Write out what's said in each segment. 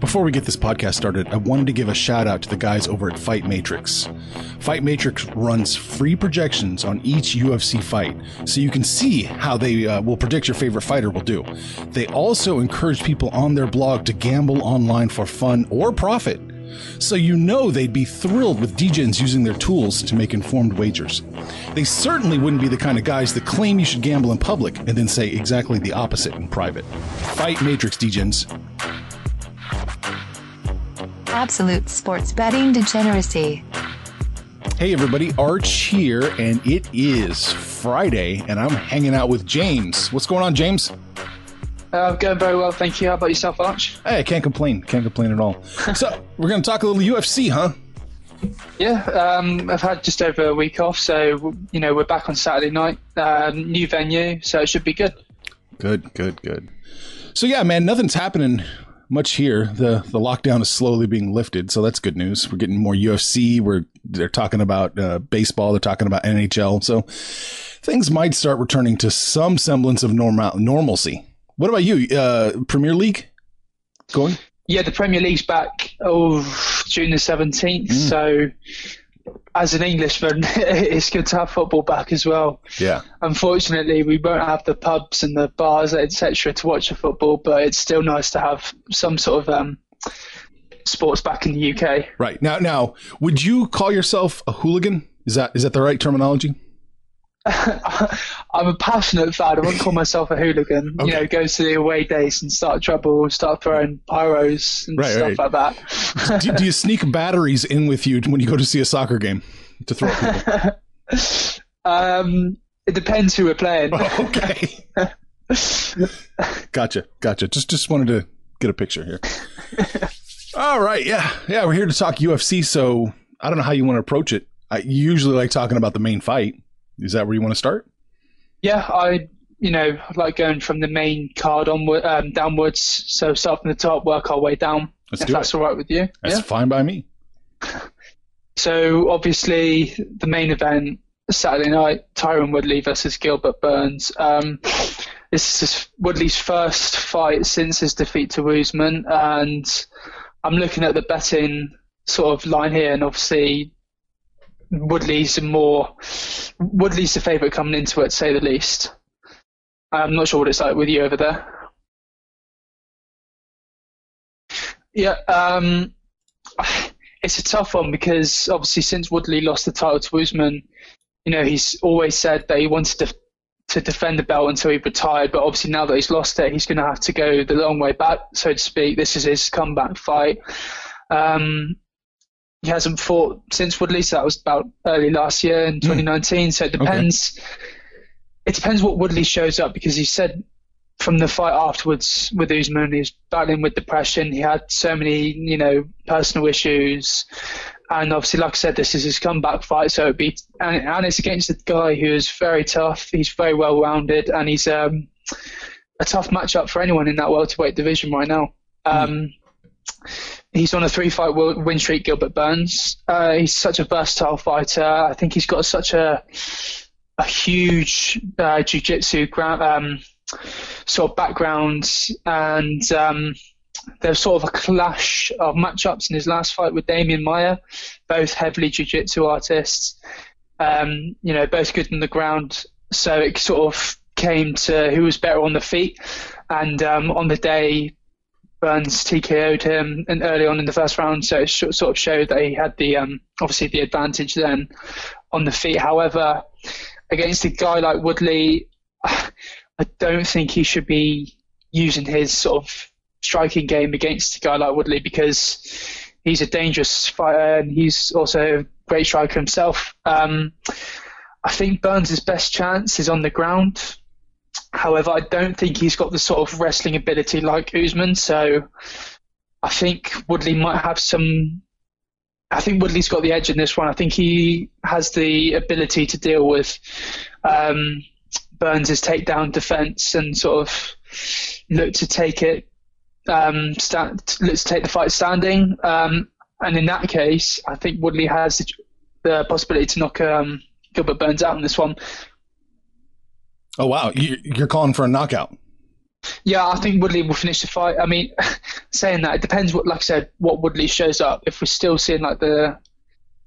Before we get this podcast started, I wanted to give a shout out to the guys over at Fight Matrix. Fight Matrix runs free projections on each UFC fight, so you can see how they will predict your favorite fighter will do. They also encourage people on their blog to gamble online for fun or profit, so you know they'd be thrilled with DGens using their tools to make informed wagers. They certainly wouldn't be the kind of guys that claim you should gamble in public and then say exactly the opposite in private. Fight Matrix, DGens. Absolute sports betting degeneracy. Hey everybody, Arch here, and it is Friday, and I'm hanging out with James. What's going on, James? I'm going very well, thank you. How about yourself, Arch? Hey, I can't complain. Can't complain at all. So, we're going to talk a little UFC, huh? Yeah, I've had just over a week off, so you know we're back on Saturday night. New venue, so it should be good. Good. So yeah, man, nothing's happening much here. The lockdown is slowly being lifted, so that's good news. We're getting more UFC. They're talking about baseball. They're talking about NHL. So things might start returning to some semblance of normalcy. What about you? Premier League going? Yeah, the Premier League's back June the 17th. So as an Englishman, it's good to have football back as well. Yeah. Unfortunately, we won't have the pubs and the bars, etc., to watch the football, but it's still nice to have some sort of sports back in the UK. Right. Now, would you call yourself a hooligan? Is that the right terminology? I'm a passionate fan. I wouldn't call myself a hooligan. Okay. You know, go to the away days and start trouble, start throwing pyros and stuff like that. do you sneak batteries in with you when you go to see a soccer game to throw at people? It depends who we're playing. Oh, okay. Gotcha. Just wanted to get a picture here. All right. Yeah. We're here to talk UFC. So I don't know how you want to approach it. I usually like talking about the main fight. Is that where you want to start? Yeah, I like going from the main card onward, downwards. So start from the top, work our way down. That's all right with you. That's fine by me. So obviously the main event Saturday night, Tyron Woodley versus Gilbert Burns. This is Woodley's first fight since his defeat to Usman, and I'm looking at the betting sort of line here, and obviously Woodley's the favourite coming into it, to say the least. I'm not sure what it's like with you over there. Yeah, it's a tough one because obviously since Woodley lost the title to Usman, you know, he's always said that he wanted to defend the belt until he retired, but obviously now that he's lost it, he's going to have to go the long way back, so to speak. This is his comeback fight. He hasn't fought since Woodley, so that was about early last year in 2019. So it depends. Okay. It depends what Woodley shows up, because he said from the fight afterwards with Usman, he was battling with depression. He had so many, you know, personal issues, and obviously, like I said, this is his comeback fight. So it'd be and it's against a guy who is very tough. He's very well rounded, and he's a tough matchup for anyone in that welterweight division right now. He's on a 3-fight win streak, Gilbert Burns. He's such a versatile fighter. I think he's got such a huge jiu-jitsu sort of background, and there's sort of a clash of matchups in his last fight with Demian Maia, both heavily jiu-jitsu artists, both good on the ground. So it sort of came to who was better on the feet, and on the day Burns TKO'd him and early on in the first round, so it sort of showed that he had the obviously the advantage then on the feet. However, against a guy like Woodley, I don't think he should be using his sort of striking game against a guy like Woodley, because he's a dangerous fighter and he's also a great striker himself. I think Burns' best chance is on the ground. However, I don't think he's got the sort of wrestling ability like Usman, so I think Woodley might have some... I think Woodley's got the edge in this one. I think he has the ability to deal with Burns' takedown defense and sort of look to take it, look to take the fight standing. And in that case, I think Woodley has the possibility to knock Gilbert Burns out in this one. Oh, wow. You're calling for a knockout. Yeah, I think Woodley will finish the fight. I mean, saying that, it depends what, like I said, what Woodley shows up. If we're still seeing like the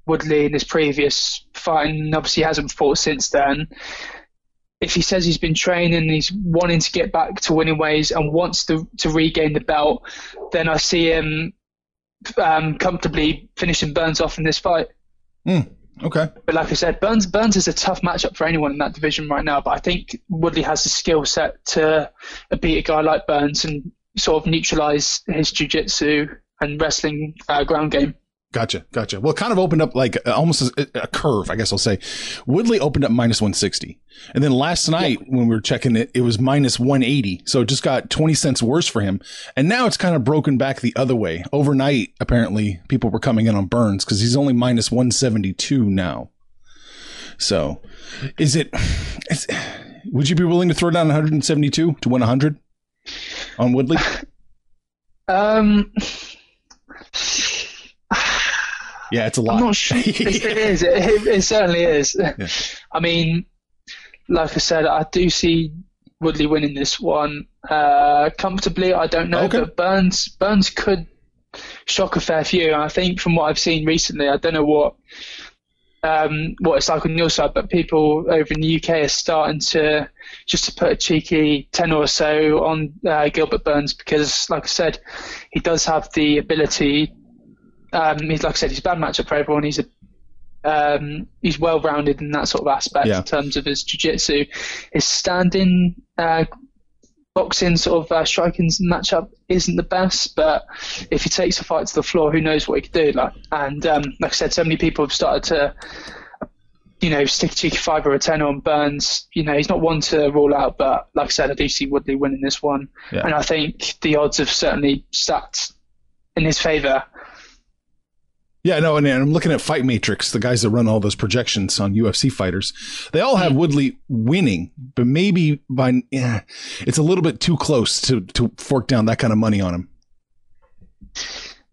Woodley in his previous fight, and obviously hasn't fought since then, if he says he's been training and he's wanting to get back to winning ways and wants to regain the belt, then I see him comfortably finishing Burns off in this fight. Mm. Okay. But like I said, Burns is a tough matchup for anyone in that division right now, but I think Woodley has the skill set to beat a guy like Burns and sort of neutralize his jiu-jitsu and wrestling ground game. Gotcha. Well, it kind of opened up like almost a curve, I guess I'll say. Woodley opened up minus 160. And then last night when we were checking it, it was minus 180. So it just got 20 cents worse for him. And now it's kind of broken back the other way. Overnight, apparently, people were coming in on Burns because he's only minus 172 now. So is it... would you be willing to throw down 172 to win 100 on Woodley? Yeah, it's a lot. I'm not sure. It is. It certainly is. Yeah. I mean, like I said, I do see Woodley winning this one comfortably. I don't know, okay. But Burns could shock a fair few. And I think from what I've seen recently, I don't know what it's like on your side, but people over in the UK are starting to just to put a cheeky 10 or so on Gilbert Burns because, like I said, he does have the ability. He's like I said, he's a bad matchup for everyone. He's well-rounded in that sort of aspect in terms of his jiu-jitsu. His standing, boxing sort of striking matchup isn't the best, but if he takes a fight to the floor, who knows what he could do? Like I said, so many people have started to, stick a cheeky 5 or a 10 on Burns. He's not one to rule out, but like I said, I do see Woodley winning this one, and I think the odds have certainly stacked in his favour. Yeah, no, and I'm looking at Fight Matrix, the guys that run all those projections on UFC fighters. They all have Woodley winning, but maybe it's a little bit too close to fork down that kind of money on him.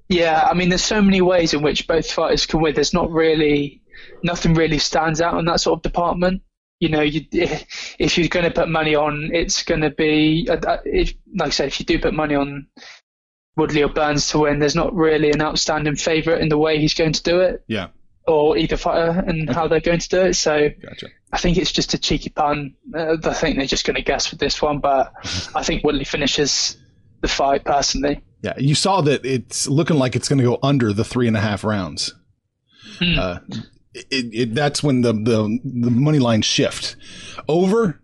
Yeah, I mean, there's so many ways in which both fighters can win. There's nothing really stands out in that sort of department. If you're going to put money on, it's going to be, like I said, if you do put money on Woodley or Burns to win, there's not really an outstanding favourite in the way he's going to do it. Yeah. Or either fighter and how they're going to do it. So gotcha. I think it's just a cheeky pun. I think they're just going to guess with this one, but I think Woodley finishes the fight personally. Yeah. You saw that it's looking like it's going to go under the 3.5 rounds. Mm. That's when the money line shift. Over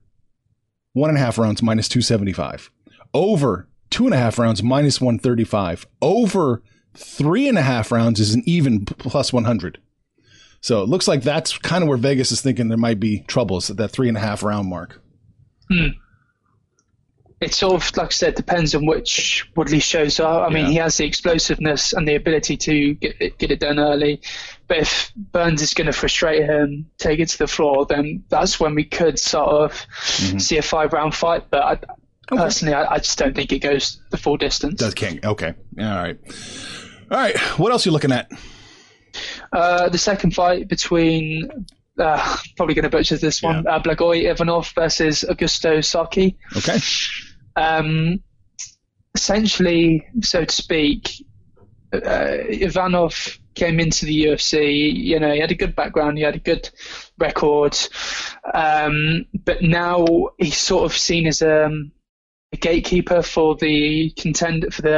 1.5 rounds minus 275. Over 2.5 rounds minus 135. Over 3.5 rounds is an even plus 100. So it looks like that's kind of where Vegas is thinking there might be troubles at that 3.5 round mark. Mm. It sort of, like I said, depends on which Woodley shows up. I mean, he has the explosiveness and the ability to get it done early. But if Burns is going to frustrate him, take it to the floor, then that's when we could sort of see a 5-round fight. But I Okay. Personally, I just don't think it goes the full distance. Does King? Okay, all right, all right. What else are you looking at? The second fight between probably going to butcher this one. Yeah. Blagoy Ivanov versus Augusto Sakai. Okay. Essentially, so to speak, Ivanov came into the UFC. You know, he had a good background. He had a good record, but now he's sort of seen as a gatekeeper for the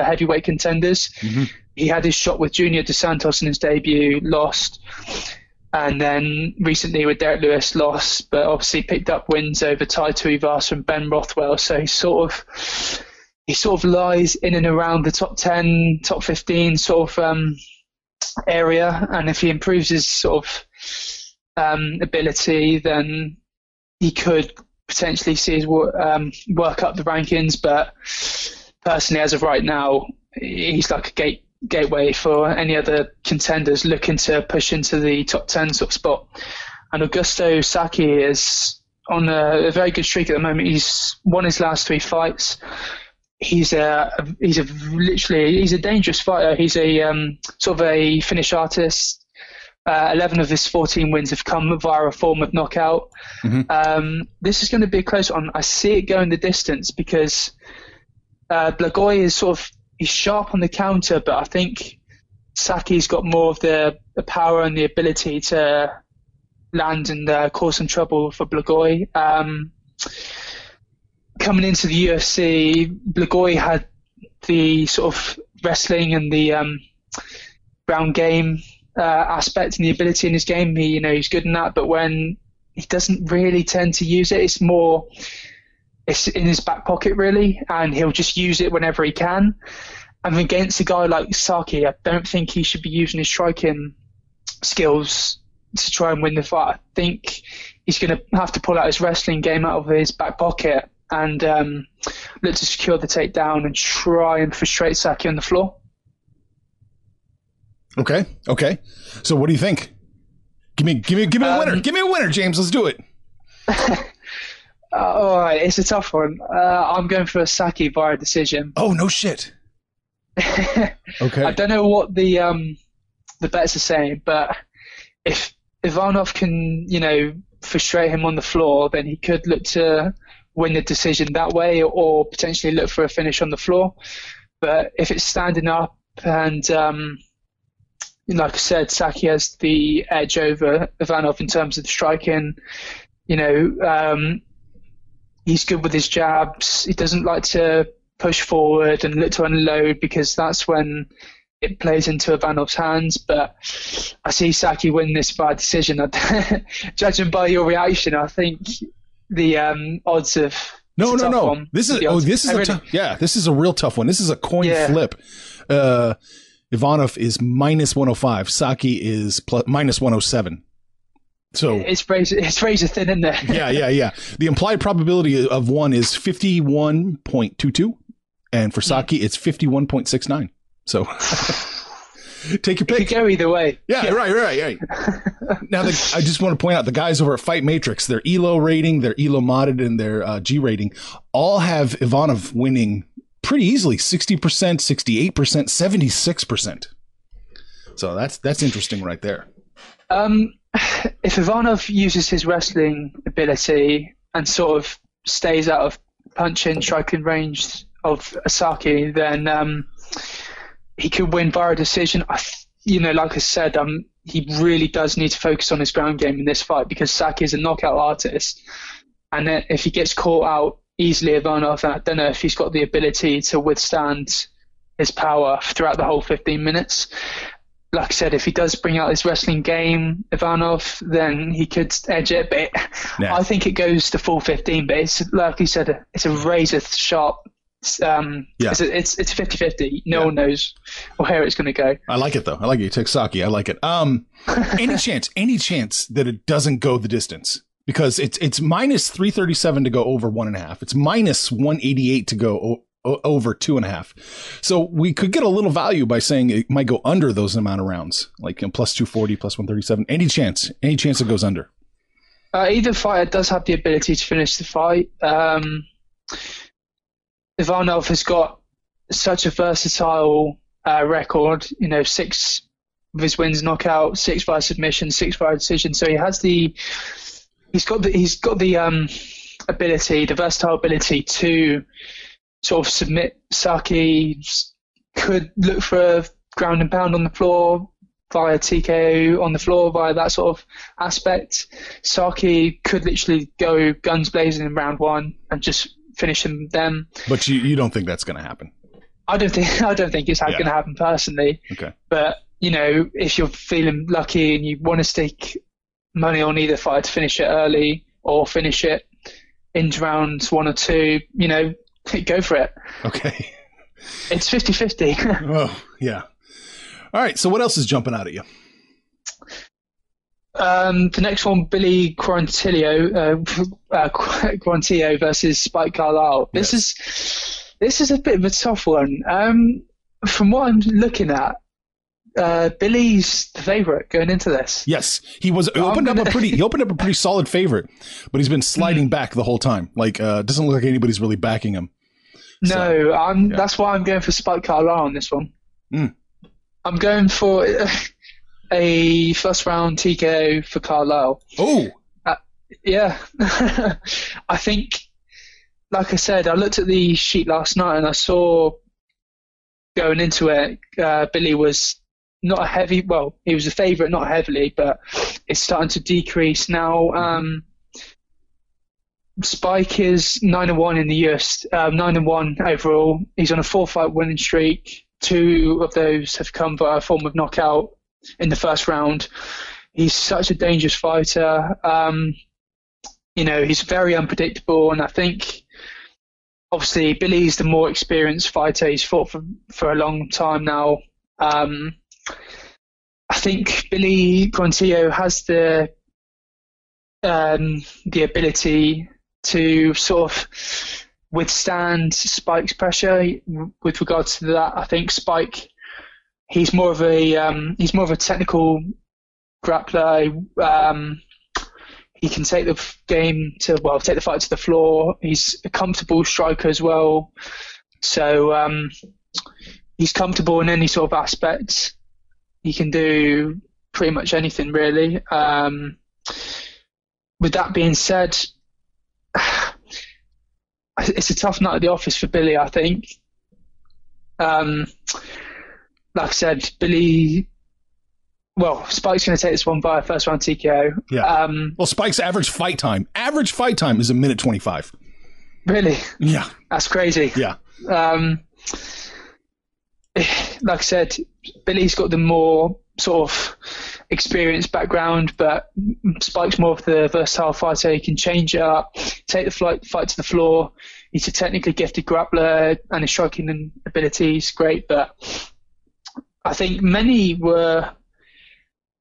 heavyweight contenders. Mm-hmm. He had his shot with Junior Dos Santos in his debut, lost, and then recently with Derek Lewis, lost, but obviously picked up wins over Tai Tuivasa and Ben Rothwell. So he sort of lies in and around the top 10, top 15 sort of area, and if he improves his sort of ability, then he could potentially see his work up the rankings. But personally, as of right now, he's like a gateway for any other contenders looking to push into the top 10 sort of spot. And Augusto Sakai is on a very good streak at the moment. He's won his last three fights. He's a dangerous fighter. He's a sort of a finish artist. 11 of his 14 wins have come via a form of knockout. Mm-hmm. This is going to be a close one. I see it going the distance because Blagoy is sort of, he's sharp on the counter, but I think Sakai's got more of the power and the ability to land and cause some trouble for Blagoy. Coming into the UFC, Blagoy had the sort of wrestling and the ground game aspect and the ability in his game. He's good in that, but when he doesn't really tend to use it, it's in his back pocket really, and he'll just use it whenever he can. And against a guy like Sakai, I don't think he should be using his striking skills to try and win the fight. I think he's going to have to pull out his wrestling game out of his back pocket and look to secure the takedown and try and frustrate Sakai on the floor. Okay. So what do you think? Give me a winner. Give me a winner, James. Let's do it. All right, it's a tough one. I'm going for a Sakai via decision. Oh, no shit. Okay. I don't know what the bets are saying, but if Ivanov can, frustrate him on the floor, then he could look to win the decision that way, or potentially look for a finish on the floor. But if it's standing up, and like I said, Sakai has the edge over Ivanov in terms of the striking. He's good with his jabs. He doesn't like to push forward and look to unload, because that's when it plays into Ivanov's hands. But I see Sakai win this by decision. Judging by your reaction, I think the odds of no. This is a real tough one. This is a coin flip. Ivanov is minus -105. Sakai is minus -107. So it's razor thin, isn't it? Yeah. The implied probability of one is 51.22, and for Sakai it's 51.69. So take your pick. It could go either way. Yeah, right. Now, I just want to point out the guys over at Fight Matrix, their ELO rating, their ELO modded, and their G rating all have Ivanov winning pretty easily: 60%, 68%, 76%. So that's interesting right there. If Ivanov uses his wrestling ability and sort of stays out of punching, striking range of Sakai, then he could win via decision. Like I said, he really does need to focus on his ground game in this fight, because Sakai is a knockout artist, and if he gets caught out easily, Ivanov, I don't know if he's got the ability to withstand his power throughout the whole 15 minutes. Like I said, if he does bring out his wrestling game, Ivanov, then he could edge it. But I think it goes the full 15. But it's, like you said, it's a razor sharp. It's 50-50. No one knows where it's going to go. I like it though. I like it. You took Sakai. I like it. Any chance that it doesn't go the distance, because it's minus -337 to go over 1.5. It's minus -188 to go over 2.5. So we could get a little value by saying it might go under those amount of rounds, like plus +240, plus +137. Any chance it goes under? Either fighter does have the ability to finish the fight. Ivanov has got such a versatile record, you know, 6 of his wins knockout, 6 by submission, 6 by decision. So he has the, he's got the ability, the versatile ability to sort of submit Saki, could look for a ground and pound on the floor via TKO on the floor, via that sort of aspect. Saki could literally go guns blazing in round one and just finish him then. But you don't think that's going to happen? I don't think it's going to happen personally. Okay. But, you know, if you're feeling lucky and you want to stake money on either fighter to finish it early or finish it in round 1 or 2, you know, go for it. Okay. It's 50-50. Oh, yeah. All right, so what else is jumping out at you? The next one, Billy Quarantillo, Quarantillo versus Spike Carlyle. This is a bit of a tough one. From what I'm looking at, Billy's the favorite going into this. Yes, he was. He opened up a pretty solid favorite, but he's been sliding back the whole time. Like, doesn't look like anybody's really backing him. No, so, that's why I'm going for Spike Carlyle on this one. Mm. I'm going for a first round TKO for Carlyle. Oh, yeah. I think, like I said, I looked at the sheet last night and I saw going into it, Billy was not a heavy. Well, he was a favourite, not heavily, but it's starting to decrease now. Spike is 9-1 in the UFC, 9-1 overall. He's on a 4-fight winning streak. 2 of those have come via a form of knockout in the first round. He's such a dangerous fighter. You know, he's very unpredictable, and I think obviously Billy's the more experienced fighter. He's fought for a long time now. I think Billy Quarantillo has the ability to sort of withstand Spike's pressure. With regards to that, I think Spike, he's more of a technical grappler. He can take the take the fight to the floor. He's a comfortable striker as well, so he's comfortable in any sort of aspect. He can do pretty much anything, really. With that being said, it's a tough night at the office for Billy, I think. Like I said, Spike's going to take this one by a first round TKO. Yeah. Spike's average fight time is 1:25. Really? Yeah. That's crazy. Yeah. Like I said, Billy's got the more sort of experience background, but Spike's more of the versatile fighter. He can change it up, take the fight to the floor. He's a technically gifted grappler, and his striking ability is great. But I think many were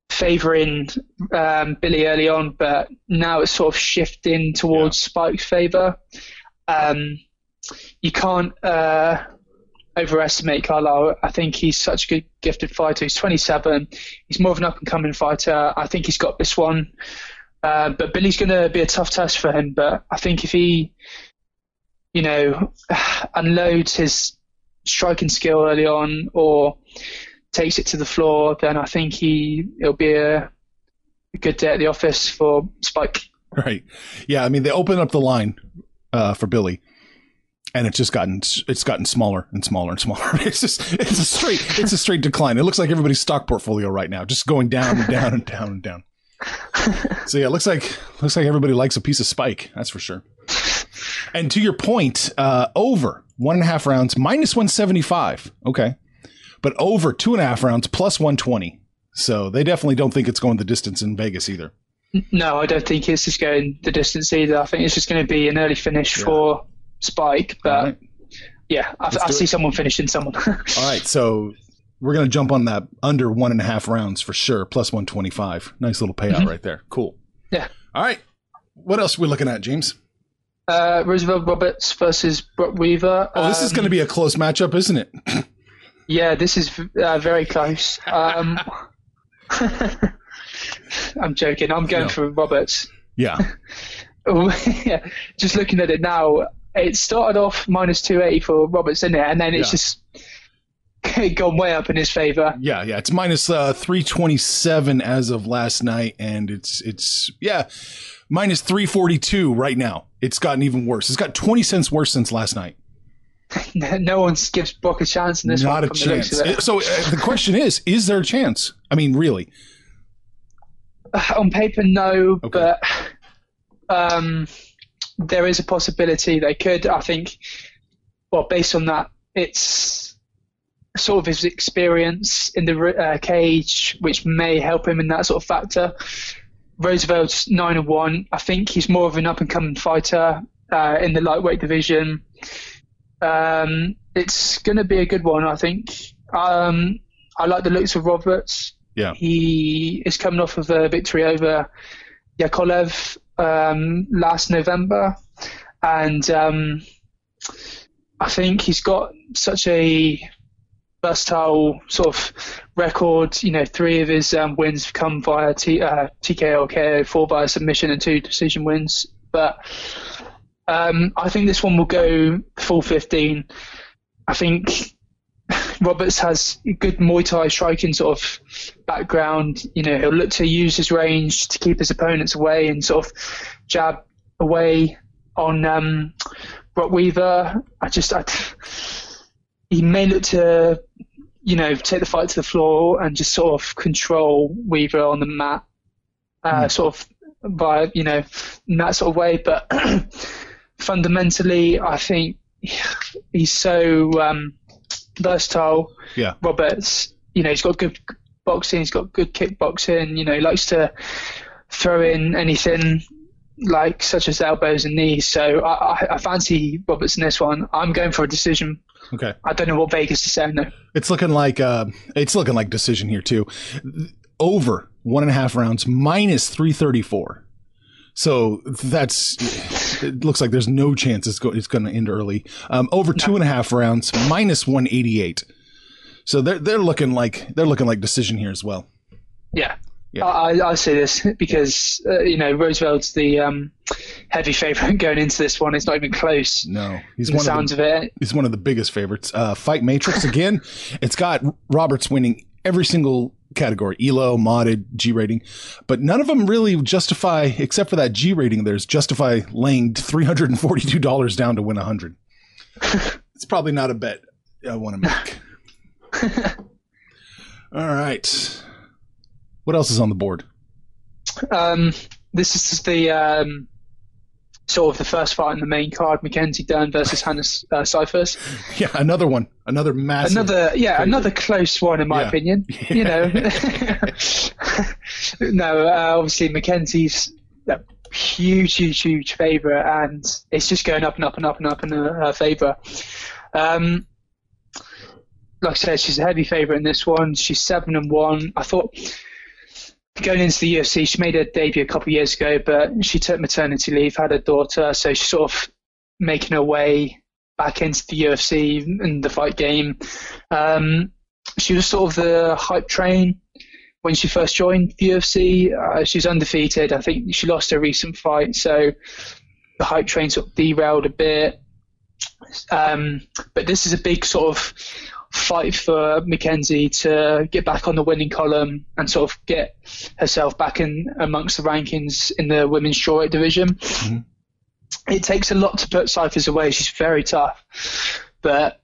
favouring Billy early on, but now it's sort of shifting towards Spike's favour. You can't overestimate Carlyle. I think he's such a good gifted fighter. He's 27. He's more of an up-and-coming fighter. I think he's got this one. But Billy's going to be a tough test for him. But I think if he, you know, unloads his striking skill early on or takes it to the floor, then I think it'll be a good day at the office for Spike. Right. Yeah, I mean, they open up the line for Billy. And it's just gotten smaller and smaller and smaller. It's a straight decline. It looks like everybody's stock portfolio right now, just going down and down and down and down. So yeah, it looks like everybody likes a piece of Spike. That's for sure. And to your point, over 1.5 rounds, -175. Okay, but over 2.5 rounds, +120. So they definitely don't think it's going the distance in Vegas either. No, I don't think it's just going the distance either. I think it's just going to be an early finish for Spike, but right. Yeah, I see someone finishing someone. All right, so we're going to jump on that under 1.5 rounds for sure, +125. Nice little payout right there. Cool. Yeah. All right. What else are we looking at, James? Roosevelt Roberts versus Brock Weaver. Oh, this is going to be a close matchup, isn't it? Yeah, this is very close. I'm joking. I'm going for Roberts. Yeah. Just looking at it now, It started off minus 280 for Roberts, didn't it? And then it's just gone way up in his favor. Yeah, yeah. It's minus 327 as of last night, and it's minus 342 right now. It's gotten even worse. It's got 20 cents worse since last night. No one gives Brock a chance in this one. Not a chance. So the question is there a chance? I mean, really? On paper, no, okay. But there is a possibility they could. I think, well, based on that, it's sort of his experience in the cage, which may help him in that sort of factor. Roosevelt's 9-1. I think he's more of an up-and-coming fighter in the lightweight division. It's going to be a good one, I think. I like the looks of Roberts. Yeah. He is coming off of a victory over Yakolev last November. And I think he's got such a versatile sort of record. You know, 3 of his wins have come via TKO or KO, 4 via submission and 2 decision wins. But I think this one will go full 15. I think Roberts has a good Muay Thai striking sort of background. You know, he'll look to use his range to keep his opponents away and sort of jab away on Brock Weaver. He may look to, you know, take the fight to the floor and just sort of control Weaver on the mat, sort of by, you know, in that sort of way. But fundamentally, I think he's so versatile. Yeah. Roberts, you know, he's got good boxing, he's got good kickboxing, you know, he likes to throw in anything like such as elbows and knees. So I fancy Roberts in this one. I'm going for a decision. Okay. I don't know what Vegas is saying though. It's looking like decision here too. Over 1.5 rounds, minus 334. So it looks like there's no chance it's going to end early. Over 2.5 rounds, minus 188. So they're looking like decision here as well. Yeah, yeah. I see this because you know, Roosevelt's the heavy favorite going into this one. It's not even close. No, he's one of the biggest favorites. Fight Matrix again. It's got Roberts winning every single category, ELO, modded, G rating, but none of them really justify, except for that G rating, justify laying $342 down to win 100. It's probably not a bet I want to make. All right. What else is on the board? This is the sort of the first fight in the main card, McKenzie Dern versus Hannah Cyphers. Yeah, another one. Another massive. Another close one in my opinion. Yeah. You know. No, obviously McKenzie's a huge favourite, and it's just going up and up in her favour. Like I said, she's a heavy favourite in this one. She's 7-1. I thought going into the UFC, she made her debut a couple of years ago, but she took maternity leave, had a daughter, so she's sort of making her way back into the UFC and the fight game. She was sort of the hype train when she first joined the UFC. She's undefeated. I think she lost her recent fight, so the hype train sort of derailed a bit. But this is a big sort of fight for McKenzie to get back on the winning column and sort of get herself back in amongst the rankings in the women's strawweight division. Mm-hmm. It takes a lot to put Cyphers away. She's very tough, but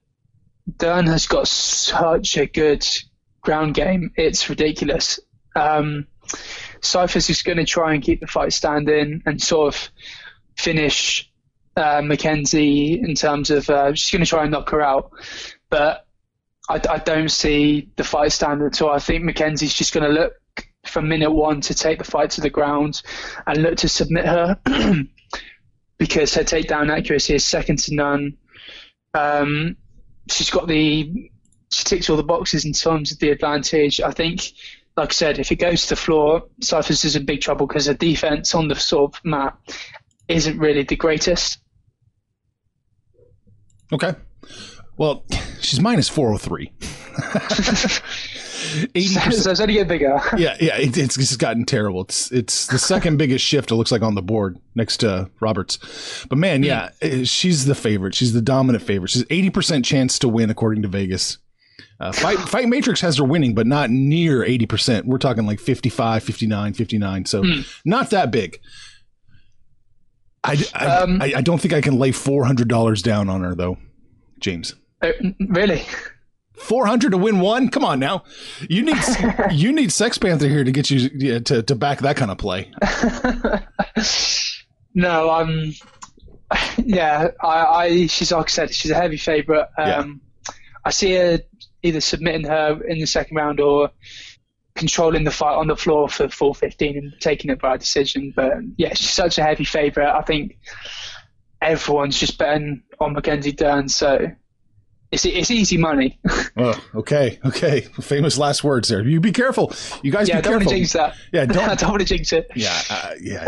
Dern has got such a good ground game. It's ridiculous. Cyphers is going to try and keep the fight standing and sort of finish McKenzie in terms of she's going to try and knock her out, but I don't see the fight standard at all. I think McKenzie's just going to look from minute one to take the fight to the ground and look to submit her because her takedown accuracy is second to none. She ticks all the boxes in terms of the advantage. I think, like I said, if it goes to the floor, Cyphers is in big trouble because her defense on the sort of mat isn't really the greatest. Okay. Well, she's minus 403. So it's going to get bigger. Yeah, it's gotten terrible. It's the second biggest shift, it looks like, on the board next to Roberts. But man, yeah, she's the favorite. She's the dominant favorite. She's 80% chance to win, according to Vegas. Fight Matrix has her winning, but not near 80%. We're talking like 55, 59, 59. So not that big. I don't think I can lay $400 down on her, though, James. Really? 400 to win one? Come on now. You need Sex Panther here to get you to back that kind of play. No, yeah, she's, like I said, she's a heavy favorite. I see her either submitting her in the second round or controlling the fight on the floor for 4:15 and taking it by a decision. But yeah, she's such a heavy favorite. I think everyone's just betting on McKenzie Dern, so it's easy money. Oh, okay. Famous last words there. You be careful. You guys be careful. Yeah, don't want to jinx that. I don't want to jinx it. Yeah.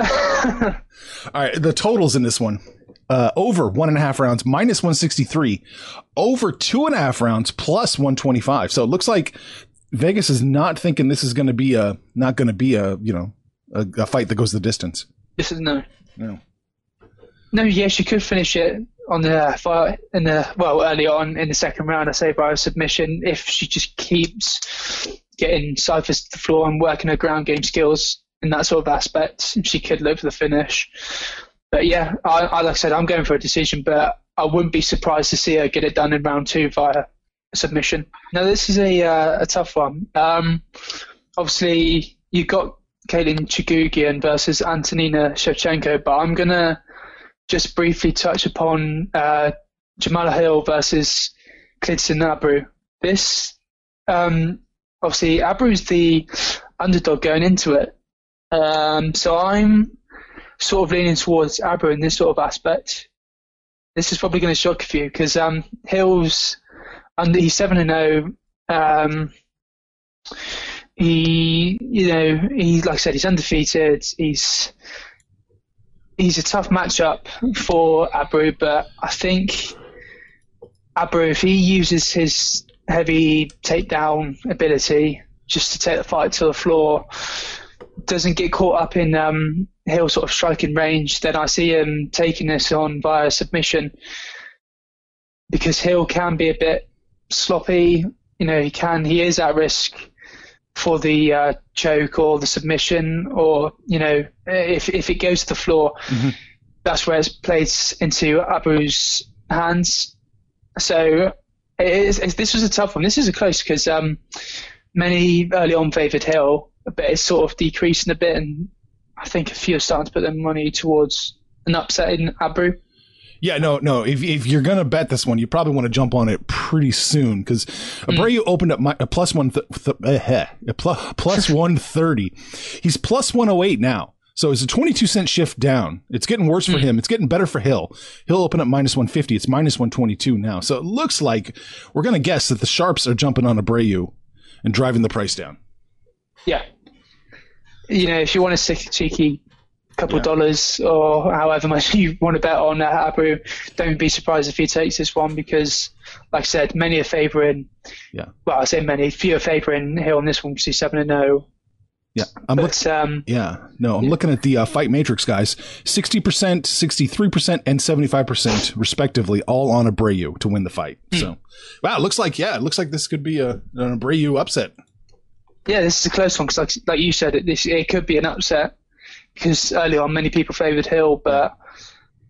All right, the totals in this one. Over 1.5 rounds, minus 163. Over 2.5 rounds, plus 125. So it looks like Vegas is not thinking this is going to be a fight that goes the distance. This is no. Yeah, she could finish it on the fight early on in the second round. I say by submission, if she just keeps getting Cyphers to the floor and working her ground game skills and that sort of aspect, she could look for the finish. But yeah, like I said, I'm going for a decision, but I wouldn't be surprised to see her get it done in round two via submission. Now, this is a tough one. Obviously, you've got Katlyn Chookagian versus Antonina Shevchenko, but I'm going to just briefly touch upon Jamahal Hill versus Clinton Abreu. This, obviously, Abreu's the underdog going into it. So I'm sort of leaning towards Abreu in this sort of aspect. This is probably going to shock a few because Hill's under, he's 7-0. He like I said, he's undefeated. He's a tough matchup for Abreu, but I think Abreu, if he uses his heavy takedown ability just to take the fight to the floor, doesn't get caught up in Hill sort of striking range, then I see him taking this on via submission, because Hill can be a bit sloppy. You know, he is at risk for the choke or the submission, or you know, if it goes to the floor, that's where it's played into Abreu's hands. So this was a tough one. This is a close because many early on favoured Hill, but it's sort of decreasing a bit, and I think a few are starting to put their money towards an upset in Abreu. Yeah, no. If you're going to bet this one, you probably want to jump on it pretty soon, because Abreu opened up a plus 130. He's plus 108 now. So it's a 22-cent shift down. It's getting worse for him. It's getting better for Hill. He'll open up minus 150. It's minus 122 now. So it looks like we're going to guess that the sharps are jumping on Abreu and driving the price down. Yeah. You know, if you want to stick a cheeky couple dollars or however much you want to bet on Abreu, don't be surprised if he takes this one, because, like I said, many are favouring. Yeah. Well, I say many, few are favouring Hill on this one because he's 7-0. Yeah. I'm looking at the Fight Matrix guys. 60%, 63%, and 75%, respectively, all on Abreu to win the fight. So, wow, it looks like this could be an Abreu upset. Yeah, this is a close one because, like you said, it could be an upset, because early on many people favoured Hill, but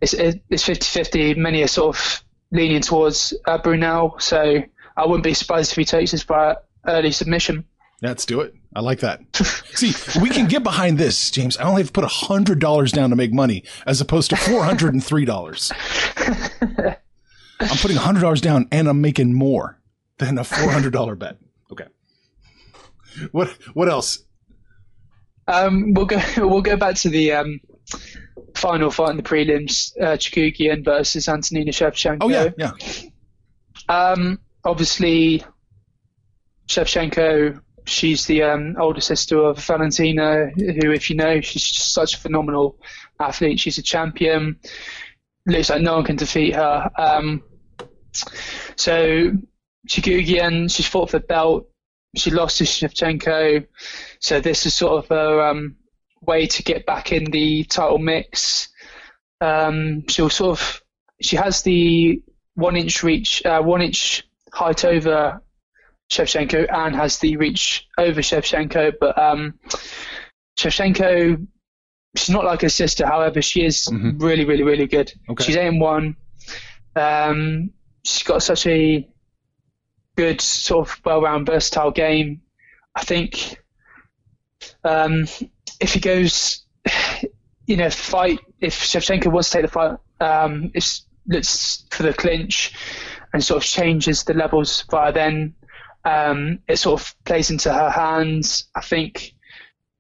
it's 50-50. Many are sort of leaning towards Abreu now, so I wouldn't be surprised if he takes this by early submission. Let's do it. I like that. See, we can get behind this, James. I only have to put $100 down to make money, as opposed to $403. I'm putting $100 down, and I'm making more than a $400 bet. Okay. What else? We'll go back to the final fight in the prelims, Chookagian versus Antonina Shevchenko. Oh yeah. Obviously, Shevchenko, she's the older sister of Valentina, who, if you know, she's just such a phenomenal athlete. She's a champion. Looks like no one can defeat her. So Chookagian, she's fought for the belt. She lost to Shevchenko. So this is sort of her way to get back in the title mix. She has the 1-inch reach, 1-inch height over Shevchenko, and has the reach over Shevchenko. But Shevchenko, she's not like her sister. However, she is really, really, really good. Okay. She's 8-1. She's got such a good sort of well-round, versatile game. I think if he goes, if Shevchenko wants to take the fight, looks for the clinch and sort of changes the levels via then, it sort of plays into her hands. I think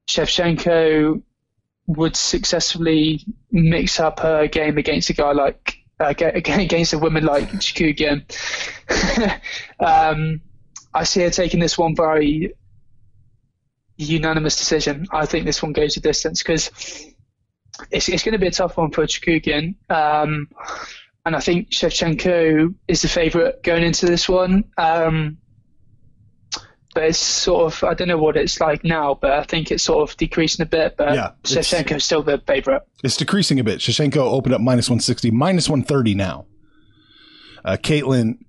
Shevchenko would successfully mix up her game against a guy like against a woman like Chookagian. I see her taking this one very unanimous decision. I think this one goes the distance because it's going to be a tough one for Chookagian. And I think Shevchenko is the favourite going into this one. But it's sort of, I don't know what it's like now, but I think it's sort of decreasing a bit. But yeah, Shevchenko's still the favorite. It's decreasing a bit. Shevchenko opened up -160, -130 now. Katlyn,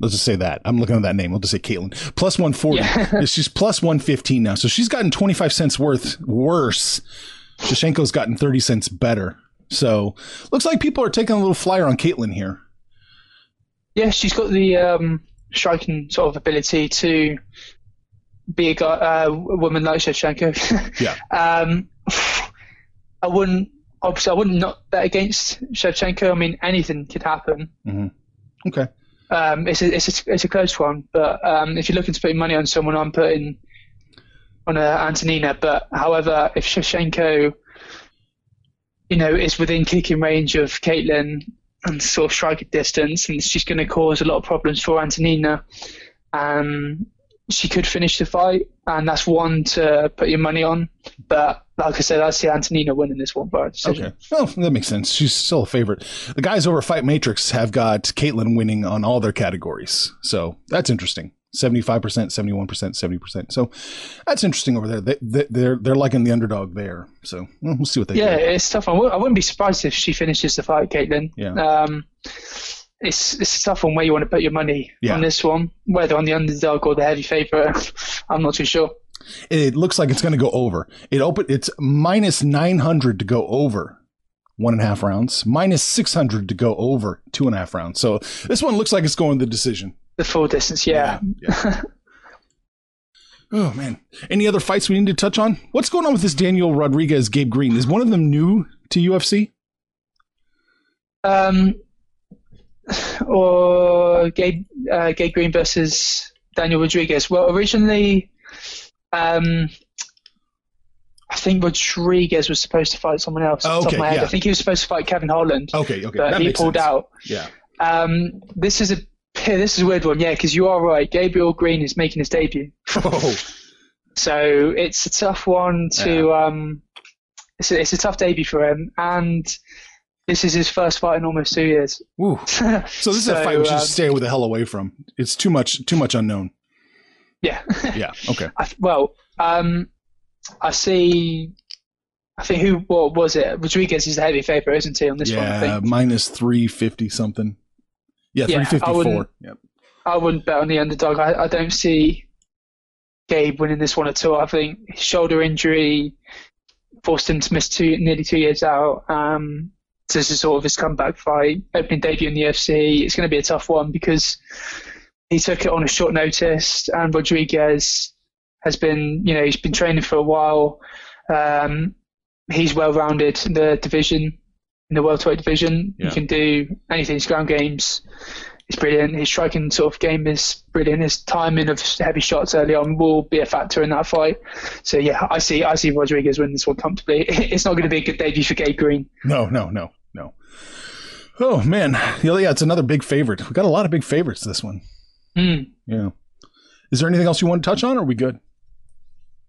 let's just say that. I'm looking at that name. We'll just say Katlyn. +140. Yeah. She's +115 now. So she's gotten 25 cents worth worse. Shevchenko's gotten 30 cents better. So looks like people are taking a little flyer on Katlyn here. Yeah, she's got the striking sort of ability to be a woman like Shevchenko. Yeah. I wouldn't not bet against Shevchenko. I mean, anything could happen. Mm-hmm. Okay. It's a close one, but if you're looking to put money on someone, I'm putting on Antonina. But however, if Shevchenko, is within kicking range of Katlyn and sort of strike a distance, and she's going to cause a lot of problems for Antonina. She could finish the fight, and that's one to put your money on. But like I said, I see Antonina winning this one by decision. Okay. Well, that makes sense. She's still a favorite. The guys over at Fight Matrix have got Katlyn winning on all their categories. So that's interesting. 75%, 71%, 70%. So that's interesting over there. They're liking the underdog there. So we'll see what they do. Yeah, it's tough. I wouldn't be surprised if she finishes the fight, Katlyn. Yeah. It's a tough one where you want to put your money on this one, whether on the underdog or the heavy favorite. I'm not too sure. It looks like it's going to go over. It's -900 to go over 1.5 rounds, -600 to go over 2.5 rounds. So this one looks like it's going the decision. The full distance, yeah. Oh, man. Any other fights we need to touch on? What's going on with this Daniel Rodriguez, Gabe Green? Is one of them new to UFC? Or Gabe Green versus Daniel Rodriguez? Well, originally, I think Rodriguez was supposed to fight someone else. Oh, okay, yeah. I think he was supposed to fight Kevin Holland. Okay. But he pulled out. Yeah. This is a weird one, because you are right. Gabriel Green is making his debut. Oh. So it's a tough one to it's a tough debut for him, and this is his first fight in almost 2 years. Ooh. So this is a fight we should stay the hell away from. It's too much unknown. Yeah. Yeah, okay. What was it? Rodriguez is the heavy favorite, isn't he, on this one, I think? Yeah, -350 something. Yeah, 354. I wouldn't bet on the underdog. I don't see Gabe winning this one at all. I think his shoulder injury forced him to miss nearly 2 years out. So this is sort of his comeback fight, opening debut in the UFC. It's going to be a tough one because he took it on a short notice, and Rodriguez has been, he's been training for a while. He's well-rounded in the division. In the welterweight division, he can do anything. His ground games is brilliant. His striking sort of game is brilliant. His timing of heavy shots early on will be a factor in that fight. So yeah, I see Rodriguez win this one comfortably. It's not going to be a good debut for Gabe Green. No. Oh man, yeah, it's another big favorite. We got a lot of big favorites this one. Mm. Yeah. Is there anything else you want to touch on? Or are we good?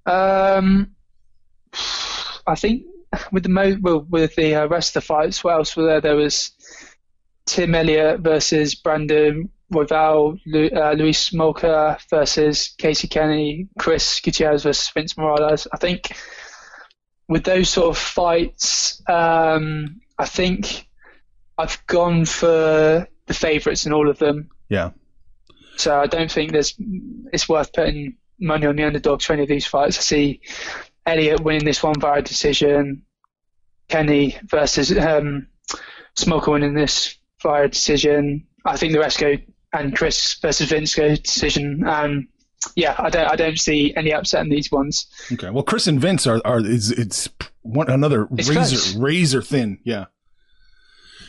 I think. With the rest of the fights, what else were there? There was Tim Elliott versus Brandon Roosevelt Luis Molker versus Casey Kennedy, Chris Gutierrez versus Vince Morales. I think with those sort of fights, I think I've gone for the favourites in all of them. Yeah. So I don't think it's worth putting money on the underdogs for any of these fights. I see Elliott winning this one via decision, Kenny versus Smoker winning this via decision. I think the rest go, and Chris versus Vince go decision. Yeah, I don't see any upset in these ones. Okay, well, Chris and Vince it's razor thin. Yeah,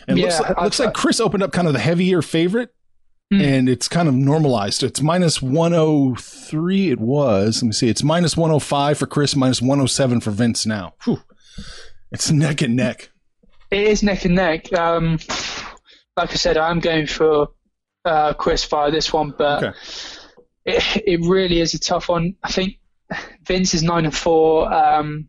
and looks like Chris opened up kind of the heavier favorite. And it's kind of normalized. It's minus 103 it was. Let me see. It's minus 105 for Chris, minus 107 for Vince now. Whew. It's neck and neck. It is neck and neck. Like I said, I'm going for Chris via this one, but it really is a tough one. I think Vince is 9-4.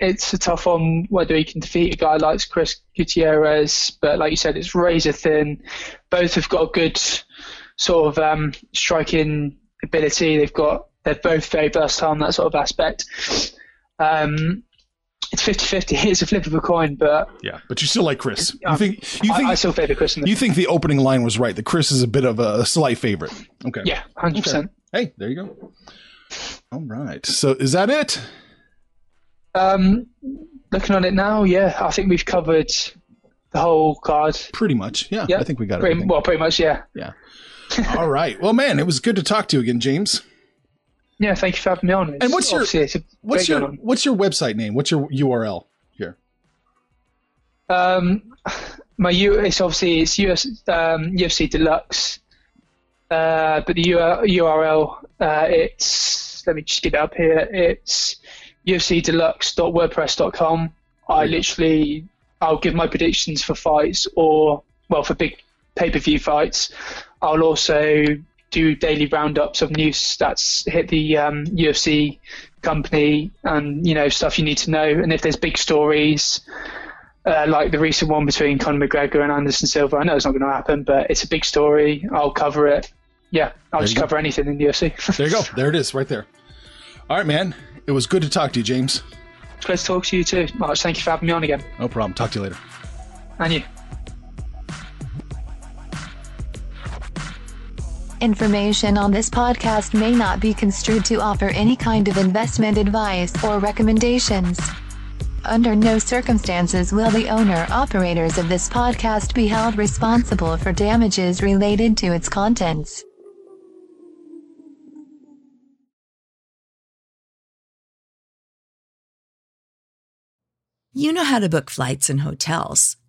It's a tough one whether he can defeat a guy like Chris Gutierrez, but like you said, it's razor thin. Both have got a good sort of striking ability. They're both very versatile in that sort of aspect. It's 50-50. It's a flip of a coin, but but you still like Chris. You think I still favor Chris. You think the opening line was right? That Chris is a bit of a slight favorite. Okay. Yeah, 100%. Hey, there you go. All right. So is that it? Looking on it now, I think we've covered the whole card. Pretty much, I think we got it. Well, pretty much, yeah. All right. Well, man, it was good to talk to you again, James. Yeah, thank you for having me on. And what's your website name? What's your URL here? It's UFC Deluxe, but the URL it's, let me just get it up here. It's UFCdeluxe.wordpress.com. I'll give my predictions for fights for big pay-per-view fights. I'll also do daily roundups of news that's hit the UFC company and, stuff you need to know. And if there's big stories, like the recent one between Conor McGregor and Anderson Silva, I know it's not going to happen, but it's a big story. I'll cover it. Yeah, I'll just cover anything in the UFC. There you go. There it is right there. All right, man. It was good to talk to you, James. It's great to talk to you too, March. Thank you for having me on again. No problem. Talk to you later. And you. Information on this podcast may not be construed to offer any kind of investment advice or recommendations. Under no circumstances will the owner-operators of this podcast be held responsible for damages related to its contents. You know how to book flights and hotels.